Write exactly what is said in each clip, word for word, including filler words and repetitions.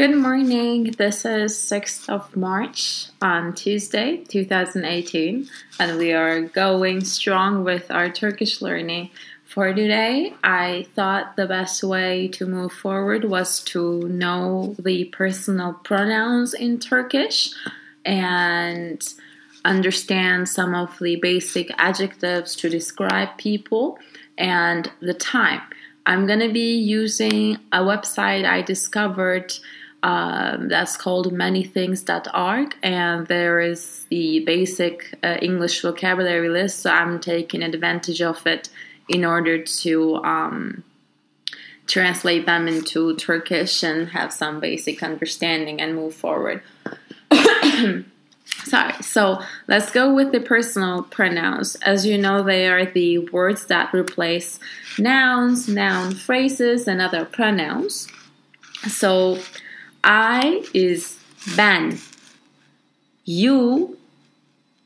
Good morning. This is sixth of March on Tuesday, two thousand eighteen, and we are going strong with our Turkish learning. For today, I thought the best way to move forward was to know the personal pronouns in Turkish and understand some of the basic adjectives to describe people and the time. I'm going to be using a website I discovered um, that's called many things dot org, and there is the basic uh, English vocabulary list, so I'm taking advantage of it in order to um, translate them into Turkish and have some basic understanding and move forward. Sorry, so let's go with the personal pronouns. As you know, they are the words that replace nouns, noun phrases, and other pronouns. So, I is ben. You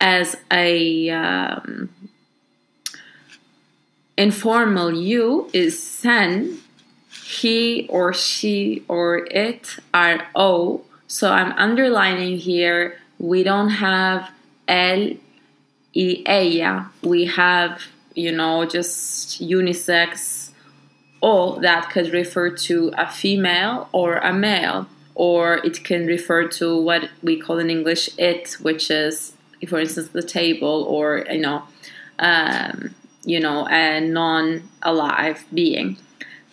as a um, informal you is sen. He or she or it are o. So, I'm underlining here. We don't have él y ella. We have, you know, just unisex o that could refer to a female or a male. Or it can refer to what we call in English it, which is, for instance, the table or, you know, um, you know, a non-alive being.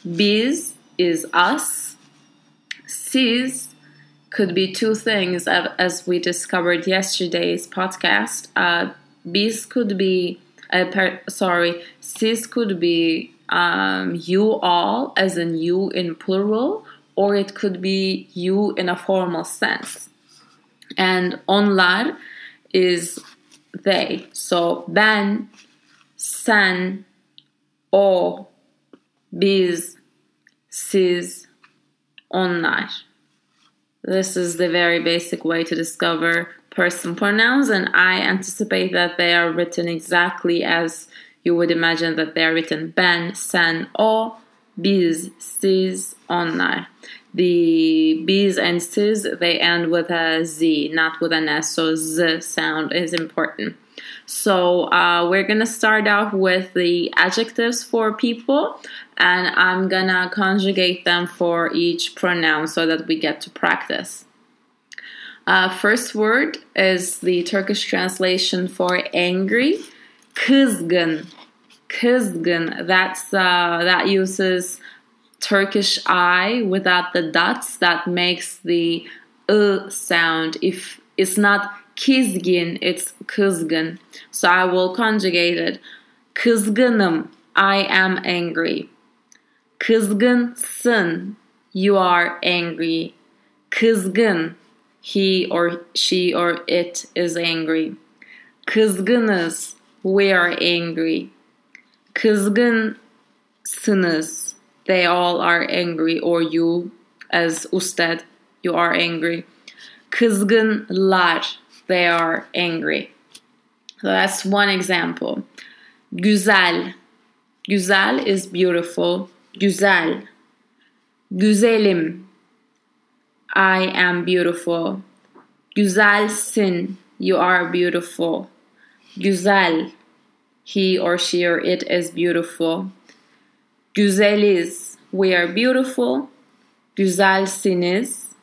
Biz is us. Siz could be two things, as we discovered yesterday's podcast. Uh, biz could be, uh, per, sorry, sis could be um, you all, as in you in plural, or it could be you in a formal sense. And onlar is they. So ben, sen, o, biz, siz, onlar. This is the very basic way to discover person pronouns, and I anticipate that they are written exactly as you would imagine that they are written. Ben, sen, o, biz, siz, onlar. The biz and siz, they end with a z, not with an s, so z sound is important. So uh, we're going to start off with the adjectives for people, and I'm going to conjugate them for each pronoun so that we get to practice. Uh, first word is the Turkish translation for angry, kızgın. Kızgın, that's, uh, that uses Turkish I without the dots. That makes the uh sound. If it's not kızgın, it's kızgın. So I will conjugate it. Kızgınım, I am angry. Kızgınsın, you are angry. Kızgın, he or she or it is angry. Kızgınız, we are angry. Kızgınsınız, they all are angry, or you as ustad, you are angry. Kızgınlar, they are angry. So that's one example. Güzel. Güzel is beautiful. Güzel. Güzelim. I am beautiful. Güzelsin. You are beautiful. Güzel. He or she or it is beautiful. Güzeliz. We are beautiful. Güzelsiniz.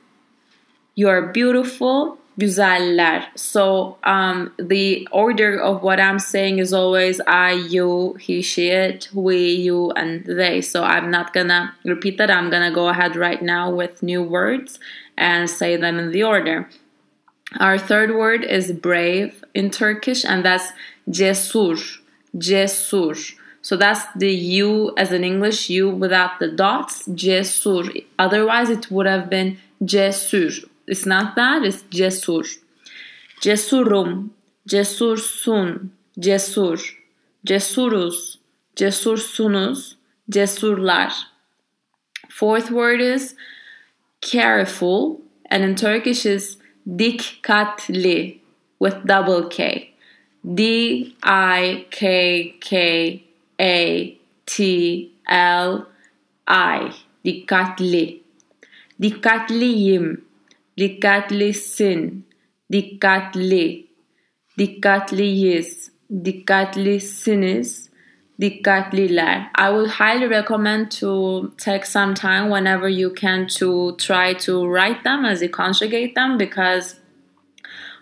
You are beautiful. Güzeller. So um, the order of what I'm saying is always I, you, he, she, it, we, you, and they. So I'm not gonna repeat that. I'm gonna go ahead right now with new words and say them in the order. Our third word is brave in Turkish, and that's cesur. Cesur. So that's the you as in English, you without the dots, cesur. Otherwise it would have been cesur. It's not that, it's cesur. Cesurum, cesursun, cesur. Cesuruz, cesursunuz, cesurlar. Fourth word is careful, and in Turkish is dikkatli with double K. D I K K A T L I, dikkatli. Dikkatliyim, dikkatlisin, dikkatli, dikkatliyiz, dikkatlisiniz, dikkatliler. I would highly recommend to take some time whenever you can to try to write them as you conjugate them, because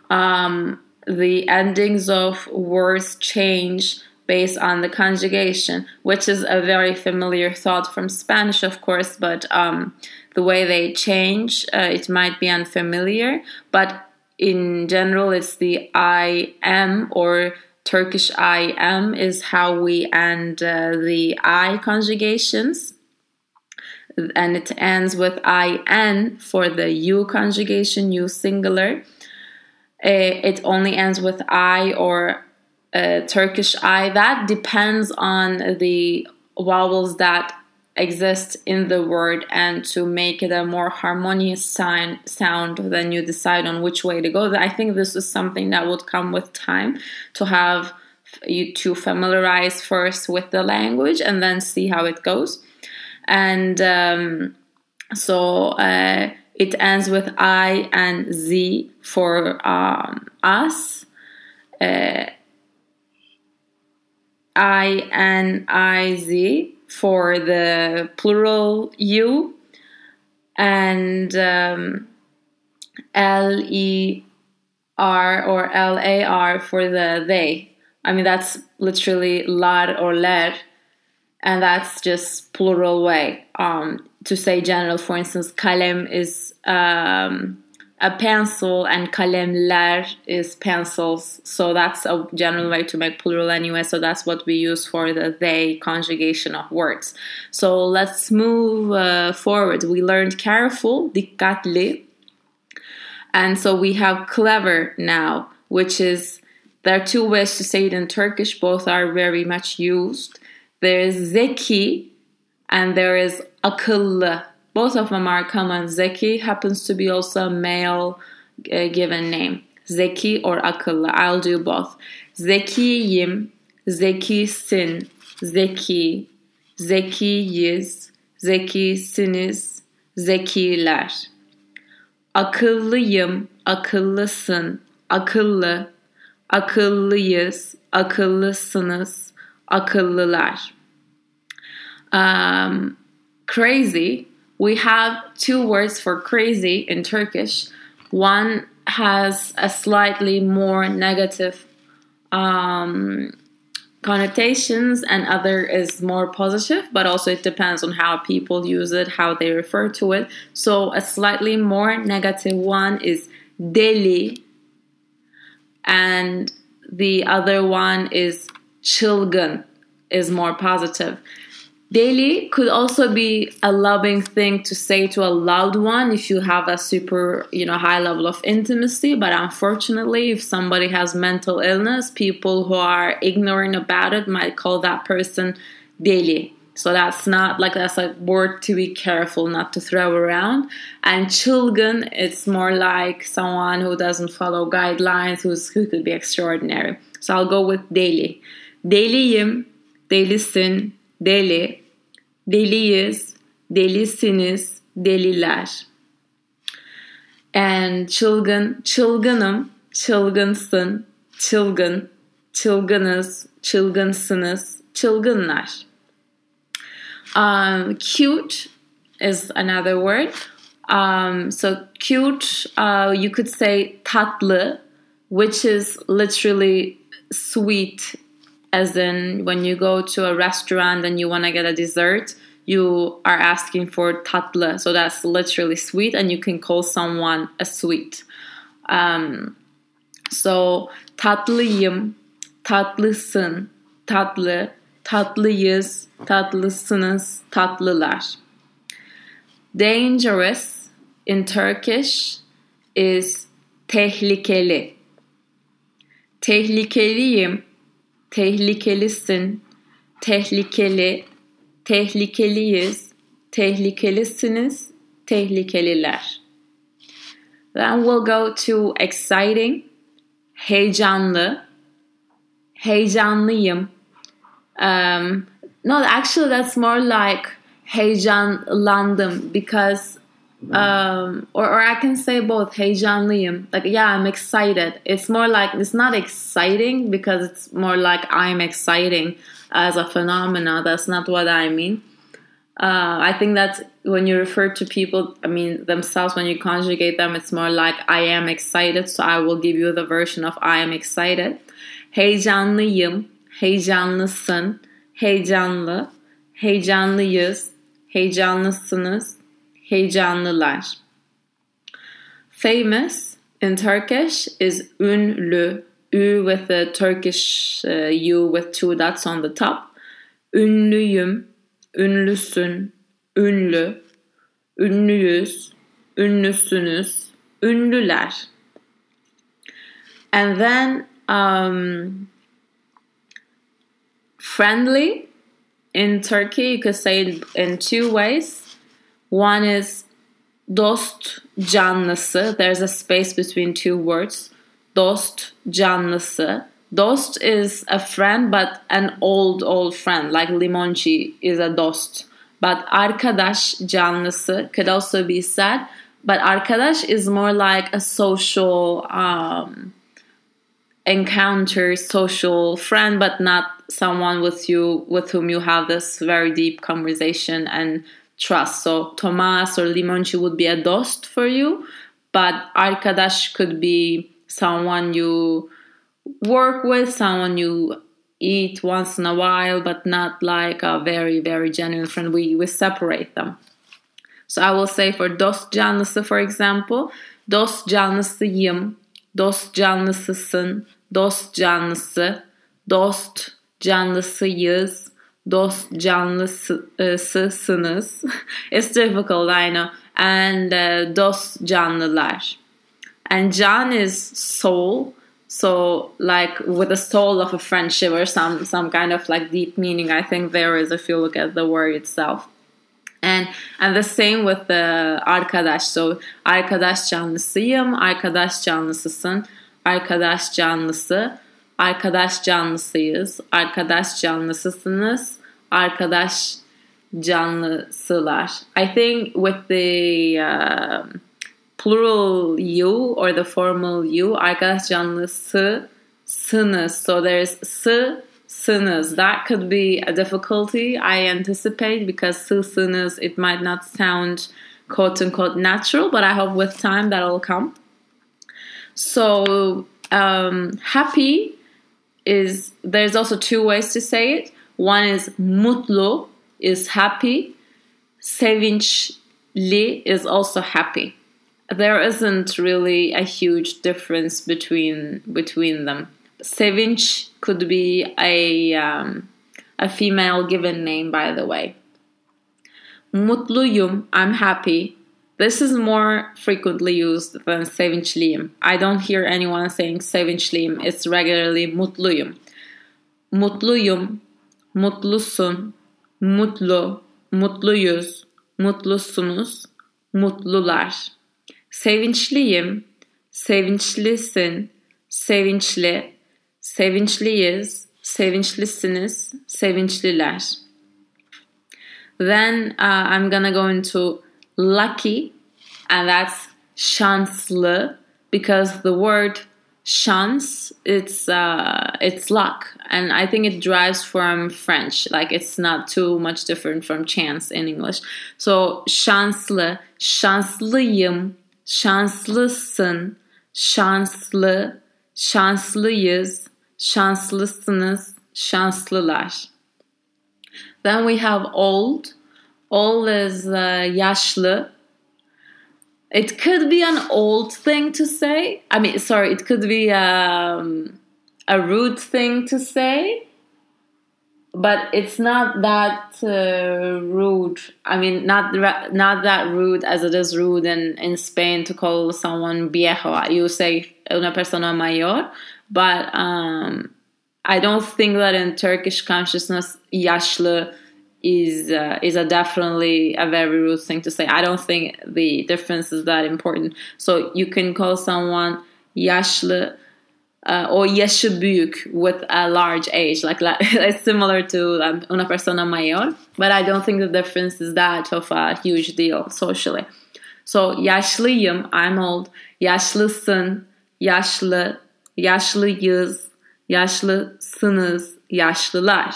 um, the endings of words change based on the conjugation, which is a very familiar thought from Spanish, of course, but um, the way they change, uh, it might be unfamiliar, but in general, it's the I am or Turkish I am is how we end uh, the I conjugations. And it ends with I-N for the U conjugation, U singular. It only ends with I or Uh, Turkish I. That depends on the vowels that exist in the word, and to make it a more harmonious sign, sound, then you decide on which way to go. I think this is something that would come with time, to have you to familiarize first with the language and then see how it goes. And um, so uh, it ends with I and Z for um, us. Uh, I N I Z for the plural you, and um, L E R or L A R for the they. I mean, that's literally lar or ler, and that's just plural way. Um, to say general, for instance, kalem is um, a pencil, and kalemler is pencils. So that's a general way to make plural anyway. So that's what we use for the they conjugation of words. So let's move uh, forward. We learned careful, dikkatli. And so we have clever now, which is, there are two ways to say it in Turkish. Both are very much used. There is zeki and there is akıllı. Both of them are common. Zeki happens to be also a male uh, given name. Zeki or akıllı. I'll do both. Zekiyim, zekisin, zeki, zekiyiz, zekisiniz, zekiler. Akıllıyım, akıllısın, akıllı, akıllıyız, akıllısınız, akıllılar. Um, crazy. We have two words for crazy in Turkish. One has a slightly more negative um, connotations, and other is more positive, but also it depends on how people use it, how they refer to it. So a slightly more negative one is deli, and the other one is çılgın, is more positive. Deli could also be a loving thing to say to a loved one if you have a super, you know, high level of intimacy. But unfortunately, if somebody has mental illness, people who are ignorant about it might call that person deli. So that's not like, that's a word to be careful not to throw around. And çılgın, it's more like someone who doesn't follow guidelines, who's, who could be extraordinary. So I'll go with deli. Deliyim, delisin, deli, deliyiz, delisiniz, deliler. And çılgın, çılgınım, çılgınsın, çılgın, çılgınız, çılgınsınız, çılgınlar. Um, cute is another word. Um, so cute, uh, you could say tatlı, which is literally sweet. As in, when you go to a restaurant and you want to get a dessert, you are asking for tatlı. So that's literally sweet, and you can call someone a sweet. Um, so tatlıyım, tatlısın, tatlı, tatlıyız, tatlısınız, tatlılar. Dangerous in Turkish is tehlikeli. Tehlikeliyim, tehlikelisin, tehlikeli, tehlikeliyiz, tehlikelisiniz, tehlikeliler. Then we'll go to exciting, heyecanlı, heyecanlıyım. Um, no, actually that's more like heyecanlandım, because um, or, or I can say both heyecanlıyım. Like, yeah, I'm excited. It's more like, it's not exciting because it's more like I'm exciting as a phenomena. That's not what I mean. Uh, I think that when you refer to people, I mean themselves, when you conjugate them, it's more like I am excited. So I will give you the version of I am excited. Heyecanlıyım, heyecanlısın, heyecanlı, heyecanlıyız, heyecanlısınız, heyecanlılar. Famous in Turkish is ünlü, ü with the Turkish uh, u with two dots on the top. Ünlüyüm, ünlüsün, ünlü, ünlüyüz, ünlüsünüz, ünlüler. And then um, friendly in Turkey, you could say it in two ways. One is dost canlısı. There's a space between two words. Dost canlısı. Dost is a friend, but an old, old friend, like limonci is a dost. But arkadaş canlısı could also be said. But arkadaş is more like a social um, encounter, social friend, but not someone with you with whom you have this very deep conversation and trust. So Tomas or limonci would be a dost for you, but arkadaş could be someone you work with, someone you eat once in a while, but not like a very, very genuine friend. We, we separate them. So I will say for dost canlısı, for example, dost canlısıyım, dost canlısısın, dost canlısı, dost canlısıyız, dost canlısısınız. It's difficult, I know. And uh, dost canlılar. And can is soul. So, like, with the soul of a friendship or some, some kind of, like, deep meaning, I think there is, if you look at the word itself. And and the same with the arkadaş. So, arkadaş canlısıyım, arkadaş canlısısın, arkadaş canlısı, arkadaş canlısıyız, arkadaş canlısısınız, arkadaş canlısılar. I think with the... Uh, plural you or the formal you, arkadaş canlısınız. So there's sınız. That could be a difficulty I anticipate because sınız, it might not sound quote unquote natural, but I hope with time that'll come. So um, happy is, there's also two ways to say it. One is mutlu is happy. Sevinçli is also happy. There isn't really a huge difference between between them. Sevinç could be a um, a female given name, by the way. Mutluyum, I'm happy. This is more frequently used than sevinçliyim. I don't hear anyone saying sevinçliyim. It's regularly mutluyum. Mutluyum, mutlusun, mutlu, mutluyuz, mutlusunuz, mutlular. Sevinçliyim, sevinçlisin, sevinçli, sevinçliyiz, sevinçlisiniz, sevinçliler. Then uh, I'm gonna go into lucky, and that's şanslı, because the word chance, it's uh, it's luck, and I think it derives from French. Like, it's not too much different from chance in English. So şanslı, şanslıyım, şanslısın, şanslı, şanslıyız, şanslısınız, şanslılar. Then we have old. Old is uh, yaşlı. It could be an old thing to say. I mean, sorry, it could be um, a rude thing to say. But it's not that uh, rude. I mean, not not that rude as it is rude in, in Spain to call someone viejo. You say una persona mayor. But um, I don't think that in Turkish consciousness, yaşlı is uh, is a definitely a very rude thing to say. I don't think the difference is that important. So you can call someone yaşlı uh, or yaşı büyük with a large age, like, like it's similar to um, una persona mayor, but I don't think the difference is that of a huge deal socially. So yaşlıyım, I'm old. Yaşlısın, yaşlı, yaşlıyız, yaşlısınız, yaşlılar.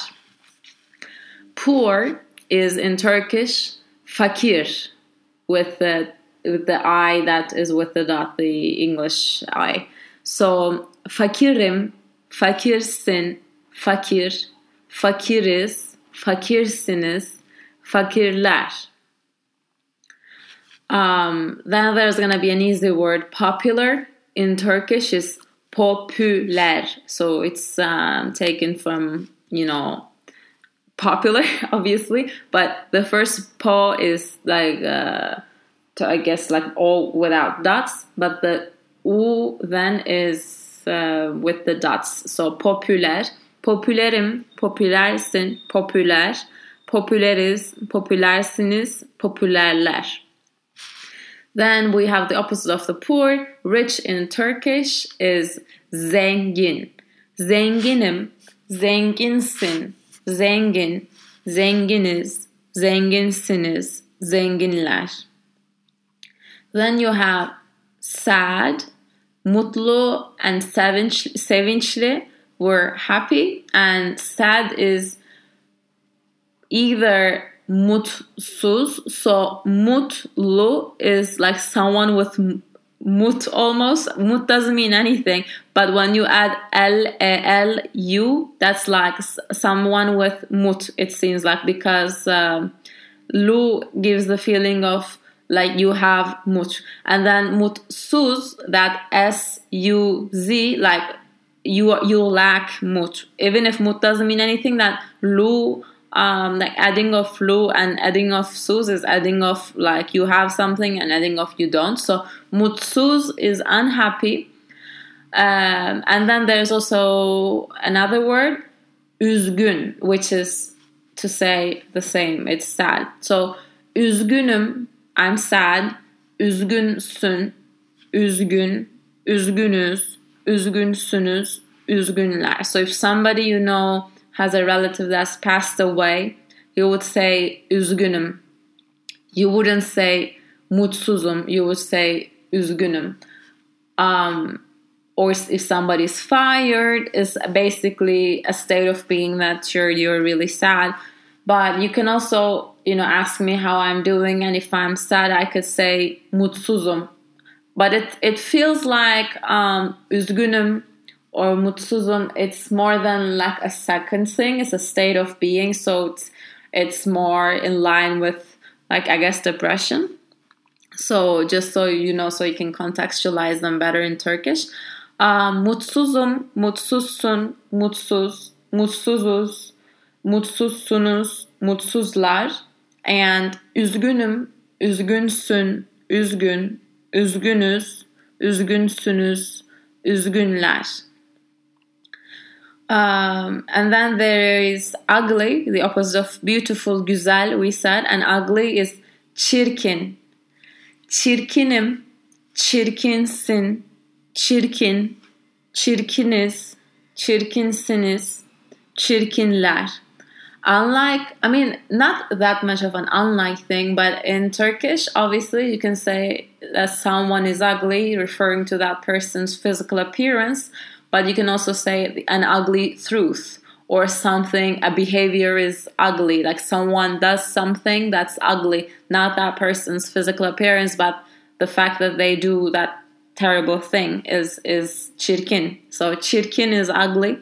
Poor is in Turkish fakir with the with the I that is with the dot, the English I. So fakirim, fakirsin, fakir, fakiriz, fakirsiniz, fakirler. Um, then there's going to be an easy word. Popular in Turkish is popüler. So it's um, taken from, you know, popular, obviously. But the first po is like, uh, to, I guess, like all without dots. But the u then is uh, with the dots. So popüler, popülerim, popülersin, popüler, popüleriz, popülersiniz, popülerler. Then we have the opposite of the poor. Rich in Turkish is zengin. Zenginim, zenginsin, zengin, zenginiz, zenginsiniz, zenginler. Then you have sad, mutlu, and sevinçli. Sevinçli, we're happy, and sad is either mutsuz, so mutlu is like someone with mut almost. Mut doesn't mean anything, but when you add L-A-L-U, that's like someone with mut, it seems like, because um, lu gives the feeling of like you have mut. And then mutsuz, that S U Z, like you you lack mut. Even if mut doesn't mean anything, that lu, Um, like adding of lu and adding of suz is adding of like you have something and adding of you don't. So mutsuz is unhappy. Um, and then there's also another word, üzgün, which is to say the same. It's sad. So üzgünüm, I'm sad. Üzgünsün, üzgün, üzgünüz, üzgünsünüz, üzgünler. So if somebody you know has a relative that's passed away, you would say üzgünüm. You wouldn't say mutsuzum. You would say üzgünüm. Um, or if somebody's fired, it's basically a state of being that you're, you're really sad. But you can also, you know, ask me how I'm doing, and if I'm sad, I could say mutsuzum. But it, it feels like um, üzgünüm or mutsuzum, it's more than like a second thing. It's a state of being, so it's, it's more in line with, like, I guess, depression. So just so you know, so you can contextualize them better in Turkish. Uh, mutsuzum, mutsuzsun, mutsuz, mutsuzuz, mutsuzsunuz, mutsuzlar. And üzgünüm, üzgünsün, üzgün, üzgünüz, üzgünsünüz, üzgünler. Um, and then there is ugly, the opposite of beautiful, güzel, we said. And ugly is çirkin. Çirkinim, çirkinsin, çirkin, çirkiniz, çirkinsiniz, çirkinler. Unlike, I mean, not that much of an unlike thing, but in Turkish, obviously, you can say that someone is ugly, referring to that person's physical appearance, but you can also say an ugly truth, or something, a behavior is ugly, like someone does something that's ugly, not that person's physical appearance, but the fact that they do that terrible thing is, is çirkin. So çirkin is ugly,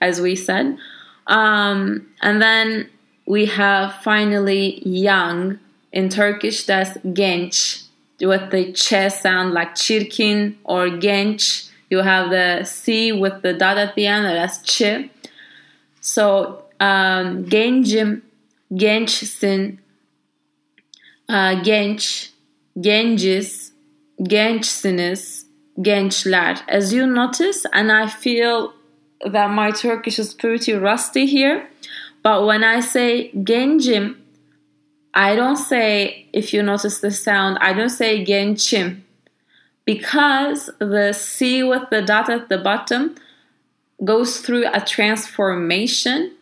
as we said. Um, and then we have finally young. In Turkish, that's genç. With the ç sound, like çirkin or genç. You have the C with the dot at the end, that's ç. So, um, gencim, gençsin, uh, genç, genciz, gençsiniz, gençler. As you notice, and I feel that my Turkish is pretty rusty here, but when I say gencim, I don't say, if you notice the sound, I don't say gençim, because the C with the dot at the bottom goes through a transformation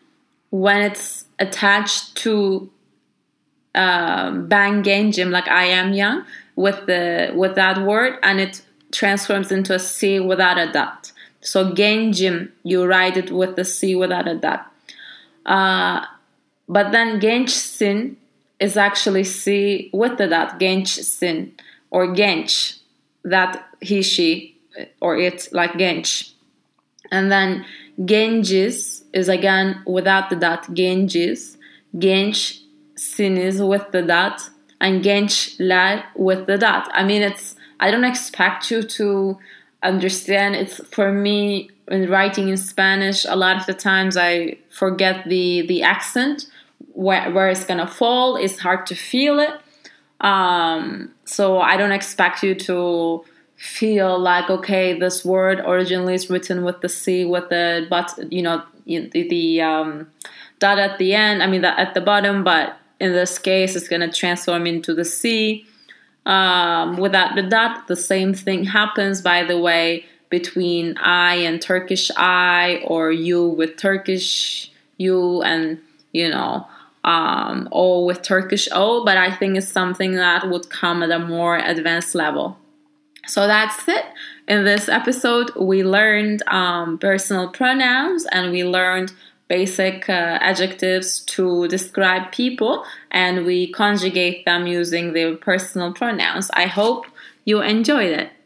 when it's attached to uh, ben gencim, like I am young, with the with that word, and it transforms into a C without a dot. So gençim, you write it with the C without a dot. Uh, but then gençsin is actually C with the dot. Gençsin or genç, that he, she, or it, like genç. And then genciz is again without the dot. Genciz, gençsin is with the dot, and gençler with the dot. I mean, it's I don't expect you to understand. It's for me in writing in Spanish. A lot of the times I forget the the accent where where it's gonna fall. It's hard to feel it. Um, so I don't expect you to feel like, okay, this word originally is written with the C, with the, but, you know, the, the um, dot at the end, I mean, the, at the bottom, but in this case, it's going to transform into the C. Um, without the dot, the same thing happens, by the way, between I and Turkish I, or you with Turkish you, and, you know, um, O with Turkish O, but I think it's something that would come at a more advanced level. So that's it. In this episode, we learned um, personal pronouns, and we learned basic uh, adjectives to describe people, and we conjugate them using their personal pronouns. I hope you enjoyed it.